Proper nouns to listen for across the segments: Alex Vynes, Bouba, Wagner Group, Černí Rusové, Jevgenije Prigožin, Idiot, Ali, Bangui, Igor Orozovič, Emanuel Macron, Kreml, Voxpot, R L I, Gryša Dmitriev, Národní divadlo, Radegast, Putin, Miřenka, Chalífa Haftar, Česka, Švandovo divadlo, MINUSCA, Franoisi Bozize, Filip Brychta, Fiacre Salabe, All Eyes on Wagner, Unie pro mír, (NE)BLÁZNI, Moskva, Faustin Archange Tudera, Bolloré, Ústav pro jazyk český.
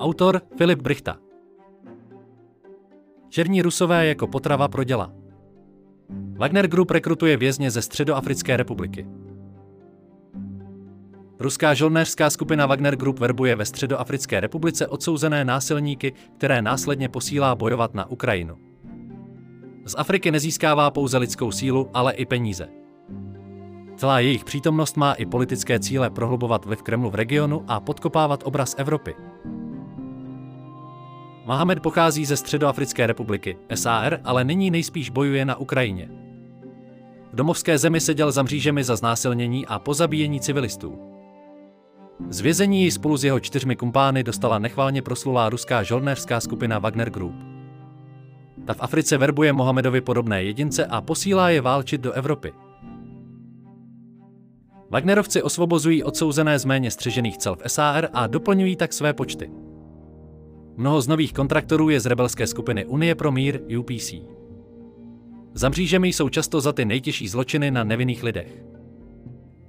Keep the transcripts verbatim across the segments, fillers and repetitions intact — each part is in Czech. Autor Filip Brychta. Černí Rusové jako potrava pro děla. Wagner Group rekrutuje vězně ze Středoafrické republiky. Ruská žolnéřská skupina Wagner Group verbuje ve Středoafrické republice odsouzené násilníky, které následně posílá bojovat na Ukrajinu. Z Afriky nezískává pouze lidskou sílu, ale i peníze. Celá jejich přítomnost má i politické cíle prohlubovat vliv Kremlu v regionu a podkopávat obraz Evropy. Mohamed pochází ze Středoafrické republiky, S A R, ale nyní nejspíš bojuje na Ukrajině. V domovské zemi seděl za mřížemi za znásilnění a pozabíjení civilistů. Z vězení jej spolu s jeho čtyřmi kumpány dostala nechválně proslulá ruská žolnéřská skupina Wagner Group. Ta v Africe verbuje Mohamedovi podobné jedince a posílá je válčit do Evropy. Wagnerovci osvobozují odsouzené z méně střežených cel v S A R a doplňují tak své počty. Mnoho z nových kontraktorů je z rebelské skupiny Unie pro mír U P C. Za mřížemi jsou často za ty nejtěžší zločiny na nevinných lidech.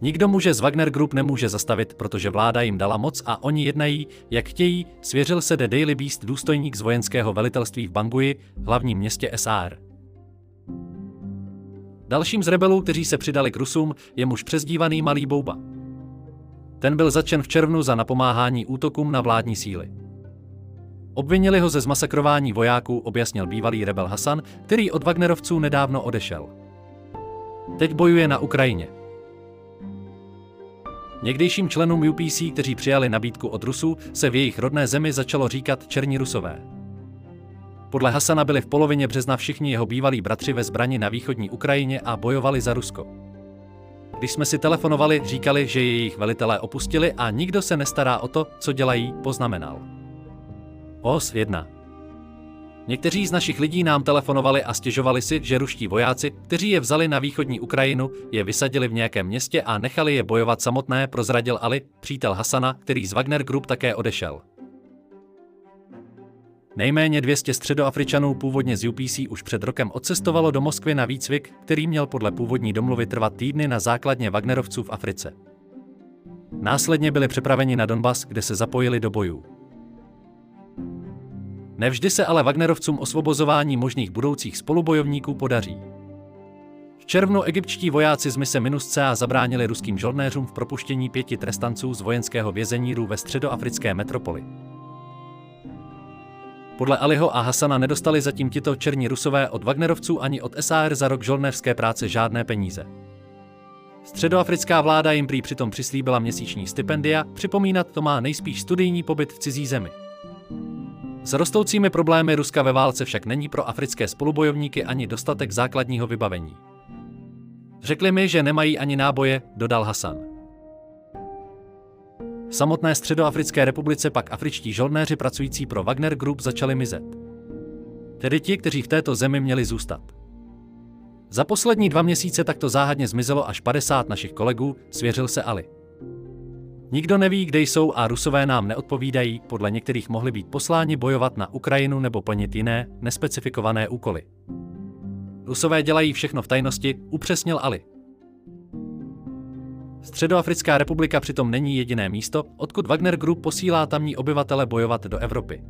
Nikdo muže z Wagner Group nemůže zastavit, protože vláda jim dala moc a oni jednají, jak chtějí, svěřil se The Daily Beast důstojník z vojenského velitelství v Banguji, hlavním městě S A R. Dalším z rebelů, kteří se přidali k Rusům, je muž přezdívaný Malý Bouba. Ten byl zatčen v červnu za napomáhání útokům na vládní síly. Obvinili ho ze zmasakrování vojáků, objasnil bývalý rebel Hasan, který od Wagnerovců nedávno odešel. Teď bojuje na Ukrajině. Někdejším členům U P C, kteří přijali nabídku od Rusů, se v jejich rodné zemi začalo říkat Černí Rusové. Podle Hasana byli v polovině března všichni jeho bývalí bratři ve zbrani na východní Ukrajině a bojovali za Rusko. Když jsme si telefonovali, říkali, že jejich velitelé opustili a nikdo se nestará o to, co dělají, poznamenal. O S jedna. Někteří z našich lidí nám telefonovali a stěžovali si, že ruští vojáci, kteří je vzali na východní Ukrajinu, je vysadili v nějakém městě a nechali je bojovat samotné, prozradil Ali, přítel Hasana, který z Wagner Group také odešel. Nejméně dvě stě Středoafričanů původně z U P C už před rokem odcestovalo do Moskvy na výcvik, který měl podle původní domluvy trvat týdny na základně Wagnerovců v Africe. Následně byli přepraveni na Donbas, kde se zapojili do bojů. Nevždy se ale Wagnerovcům osvobozování možných budoucích spolubojovníků podaří. V červnu egyptští vojáci z mise MINUSCA zabránili ruským žolnéřům v propuštění pěti trestanců z vojenského vězení Rů ve středoafrické metropoli. Podle Aliho a Hasana nedostali zatím tito Černí Rusové od Wagnerovců ani od S A R za rok žolnéřské práce žádné peníze. Středoafrická vláda jim prý přitom přislíbila měsíční stipendia, připomínat to má nejspíš studijní pobyt v cizí zemi. S rostoucími problémy Ruska ve válce však není pro africké spolubojovníky ani dostatek základního vybavení. Řekli mi, že nemají ani náboje, dodal Hasan. V samotné Středoafrické republice pak afričtí žolnéři pracující pro Wagner Group začali mizet. Tedy ti, kteří v této zemi měli zůstat. Za poslední dva měsíce takto záhadně zmizelo až padesát našich kolegů, svěřil se Ali. Nikdo neví, kde jsou a Rusové nám neodpovídají, podle některých mohli být posláni bojovat na Ukrajinu nebo plnit jiné, nespecifikované úkoly. Rusové dělají všechno v tajnosti, upřesnil Ali. Středoafrická republika přitom není jediné místo, odkud Wagner Group posílá tamní obyvatele bojovat do Evropy.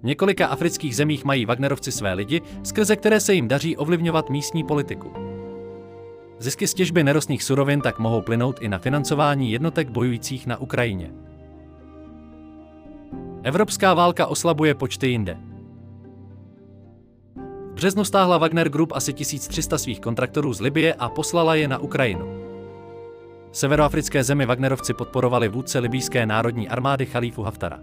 V několika afrických zemích mají Wagnerovci své lidi, skrze které se jim daří ovlivňovat místní politiku. Zisky z těžby nerostných surovin tak mohou plynout i na financování jednotek bojujících na Ukrajině. Evropská válka oslabuje počty jinde. V březnu stáhla Wagner Group asi tisíc tři sta svých kontraktorů z Libye a poslala je na Ukrajinu. Severoafrické zemi Wagnerovci podporovali vůdce libýské národní armády Chalífu Haftara.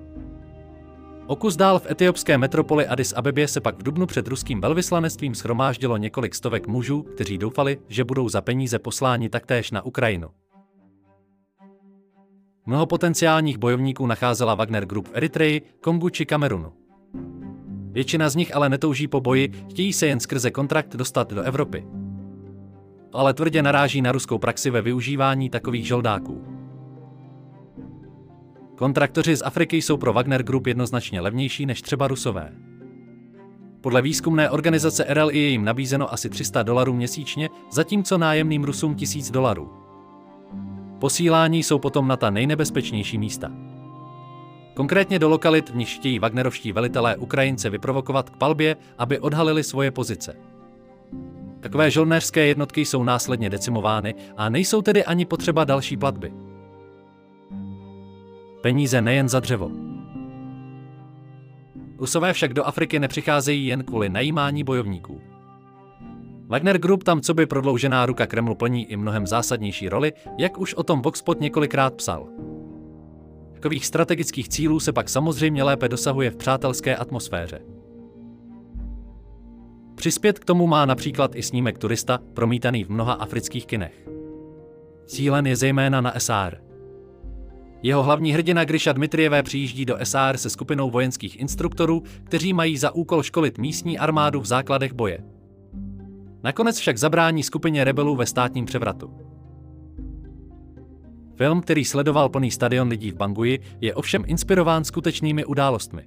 O kus dál v etiopské metropoli Addis Abebě se pak v dubnu před ruským velvyslanectvím shromáždilo několik stovek mužů, kteří doufali, že budou za peníze posláni taktéž na Ukrajinu. Mnoho potenciálních bojovníků nacházela Wagner Group v Eritreji, Kongu či Kamerunu. Většina z nich ale netouží po boji, chtějí se jen skrze kontrakt dostat do Evropy. Ale tvrdě naráží na ruskou praxi ve využívání takových žoldáků. Kontraktoři z Afriky jsou pro Wagner Group jednoznačně levnější než třeba Rusové. Podle výzkumné organizace R L I je jim nabízeno asi tři sta dolarů měsíčně, zatímco nájemným Rusům tisíc dolarů. Posílání jsou potom na ta nejnebezpečnější místa. Konkrétně do lokalit, v níž chtějí wagnerovští velitelé Ukrajince vyprovokovat k palbě, aby odhalili svoje pozice. Takové žolnéřské jednotky jsou následně decimovány a nejsou tedy ani potřeba další platby. Peníze nejen za dřevo. Rusové však do Afriky nepřicházejí jen kvůli najímání bojovníků. Wagner Group tam coby prodloužená ruka Kremlu plní i mnohem zásadnější roli, jak už o tom Voxpot několikrát psal. Takových strategických cílů se pak samozřejmě lépe dosahuje v přátelské atmosféře. Přispět k tomu má například i snímek turista, promítaný v mnoha afrických kinech. Cílen je zejména na S A R. Jeho hlavní hrdina Gryša Dmitrievé přijíždí do S A R se skupinou vojenských instruktorů, kteří mají za úkol školit místní armádu v základech boje. Nakonec však zabrání skupině rebelů ve státním převratu. Film, který sledoval plný stadion lidí v Banguji, je ovšem inspirován skutečnými událostmi.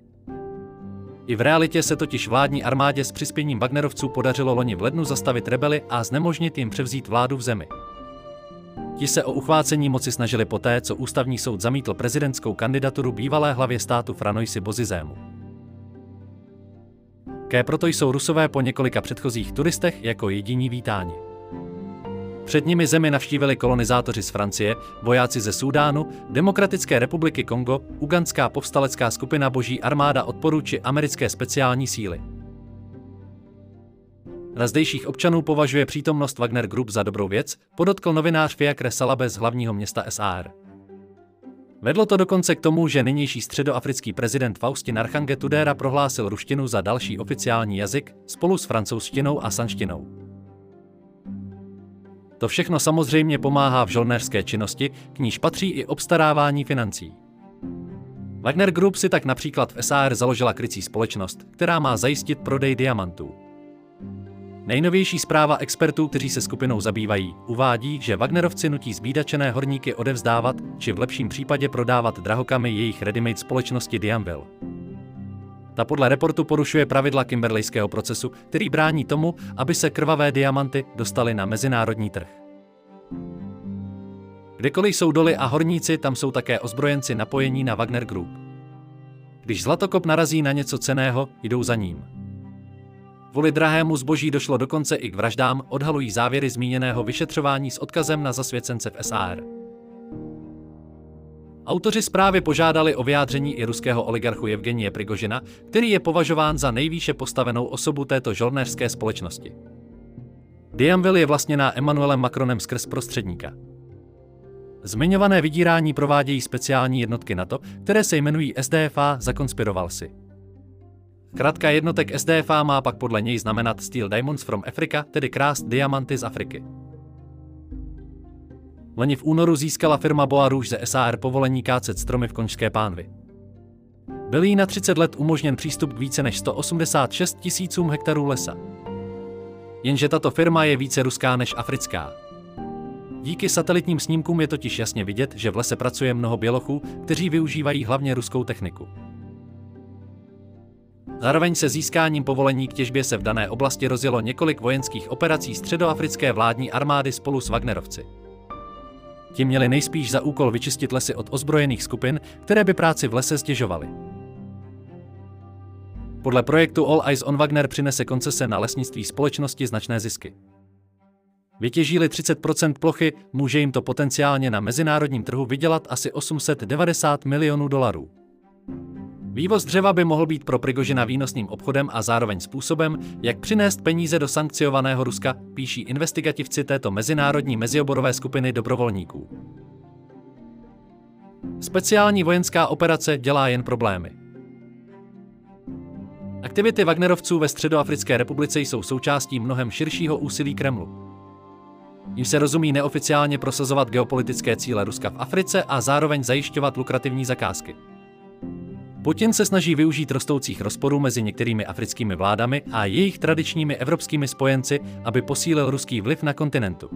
I v realitě se totiž vládní armádě s přispěním Wagnerovců podařilo loni v lednu zastavit rebely a znemožnit jim převzít vládu v zemi. Ti se o uchvácení moci snažili poté, co ústavní soud zamítl prezidentskou kandidaturu bývalé hlavě státu Franoisi Bozizému. Ké proto jsou Rusové po několika předchozích turistech jako jediní vítáni. Před nimi zemi navštívili kolonizátoři z Francie, vojáci ze Súdánu, Demokratické republiky Kongo, ugandská povstalecká skupina Boží armáda odporu či americké speciální síly. Řada zdejších občanů považuje přítomnost Wagner Group za dobrou věc, podotkl novinář Fiacre Salabe z hlavního města S A R. Vedlo to dokonce k tomu, že nynější středoafrický prezident Faustin Archange Tudera prohlásil ruštinu za další oficiální jazyk spolu s francouzštinou a sanštinou. To všechno samozřejmě pomáhá v žolnéřské činnosti, k níž patří i obstarávání financí. Wagner Group si tak například v S A R založila krycí společnost, která má zajistit prodej diamantů. Nejnovější zpráva expertů, kteří se skupinou zabývají, uvádí, že Wagnerovci nutí zbídačené horníky odevzdávat či v lepším případě prodávat drahokamy jejich readymade společnosti Dianville. Ta podle reportu porušuje pravidla Kimberleyského procesu, který brání tomu, aby se krvavé diamanty dostaly na mezinárodní trh. Kdekoliv jsou doly a horníci, tam jsou také ozbrojenci napojení na Wagner Group. Když zlatokop narazí na něco cenného, jdou za ním. Kvůli drahému zboží došlo dokonce i k vraždám, odhalují závěry zmíněného vyšetřování s odkazem na zasvěcence v S A R. Autoři zprávy požádali o vyjádření i ruského oligarchu Jevgenije Prigožina, který je považován za nejvýše postavenou osobu této žolnéřské společnosti. Dianville je vlastněná Emanuelem Macronem skrz prostředníka. Zmiňované vydírání provádějí speciální jednotky NATO, které se jmenují S D F A, zakonspiroval si. Zkratka jednotek S D F A má pak podle něj znamenat Steal Diamonds from Africa, tedy krást diamanty z Afriky. Loni v únoru získala firma Bolloré ze S A R povolení kácet stromy v Konžské pánvi. Byl jí na třicet let umožněn přístup k více než sto osmdesáti šesti tisícům hektarů lesa. Jenže tato firma je více ruská než africká. Díky satelitním snímkům je totiž jasně vidět, že v lese pracuje mnoho bělochů, kteří využívají hlavně ruskou techniku. Zároveň se získáním povolení k těžbě se v dané oblasti rozjelo několik vojenských operací středoafrické vládní armády spolu s Wagnerovci. Ti měli nejspíš za úkol vyčistit lesy od ozbrojených skupin, které by práci v lese stěžovaly. Podle projektu All Eyes on Wagner přinese koncese na lesnictví společnosti značné zisky. Vytěžili třicet procent plochy, může jim to potenciálně na mezinárodním trhu vydělat asi osm set devadesát milionů dolarů. Vývoz dřeva by mohl být pro Prigožina výnosným obchodem a zároveň způsobem, jak přinést peníze do sankciovaného Ruska, píší investigativci této mezinárodní mezioborové skupiny dobrovolníků. Speciální vojenská operace dělá jen problémy. Aktivity Wagnerovců ve Středoafrické republice jsou součástí mnohem širšího úsilí Kremlu. Jim se rozumí neoficiálně prosazovat geopolitické cíle Ruska v Africe a zároveň zajišťovat lukrativní zakázky. Putin se snaží využít rostoucích rozporů mezi některými africkými vládami a jejich tradičními evropskými spojenci, aby posílil ruský vliv na kontinentu.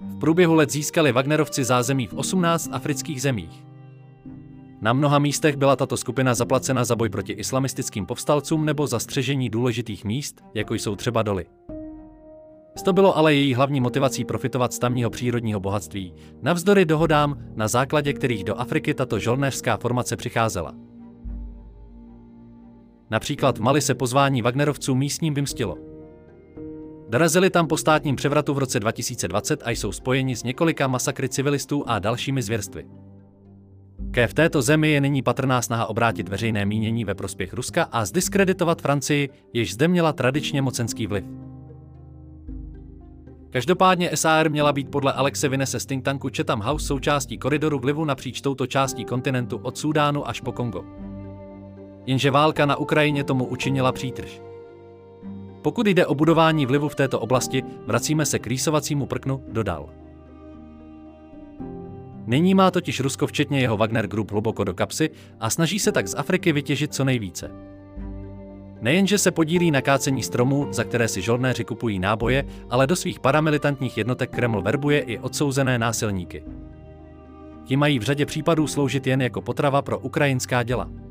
V průběhu let získali Wagnerovci zázemí v osmnácti afrických zemích. Na mnoha místech byla tato skupina zaplacena za boj proti islamistickým povstalcům nebo za střežení důležitých míst, jako jsou třeba doly. To bylo ale její hlavní motivací profitovat z tamního přírodního bohatství, navzdory dohodám, na základě kterých do Afriky tato žolnéřská formace přicházela. Například v Mali se pozvání Wagnerovců místním vymstilo. Dorazili tam po státním převratu v roce dva tisíce dvacet a jsou spojeni s několika masakry civilistů a dalšími zvěrstvy. Ke v této zemi je nyní patrná snaha obrátit veřejné mínění ve prospěch Ruska a zdiskreditovat Francii, jež zde měla tradičně mocenský vliv. Každopádně S A R měla být podle Alexe Vynese z think tanku Chetam House součástí koridoru vlivu napříč touto částí kontinentu od Súdánu až po Kongo. Jenže válka na Ukrajině tomu učinila přítrž. Pokud jde o budování vlivu v této oblasti, vracíme se k rýsovacímu prknu, dodal. Nyní má totiž Rusko včetně jeho Wagner Group hluboko do kapsy a snaží se tak z Afriky vytěžit co nejvíce. Nejenže se podílí na kácení stromů, za které si žolnéři kupují náboje, ale do svých paramilitantních jednotek Kreml verbuje i odsouzené násilníky. Ti mají v řadě případů sloužit jen jako potrava pro ukrajinská děla.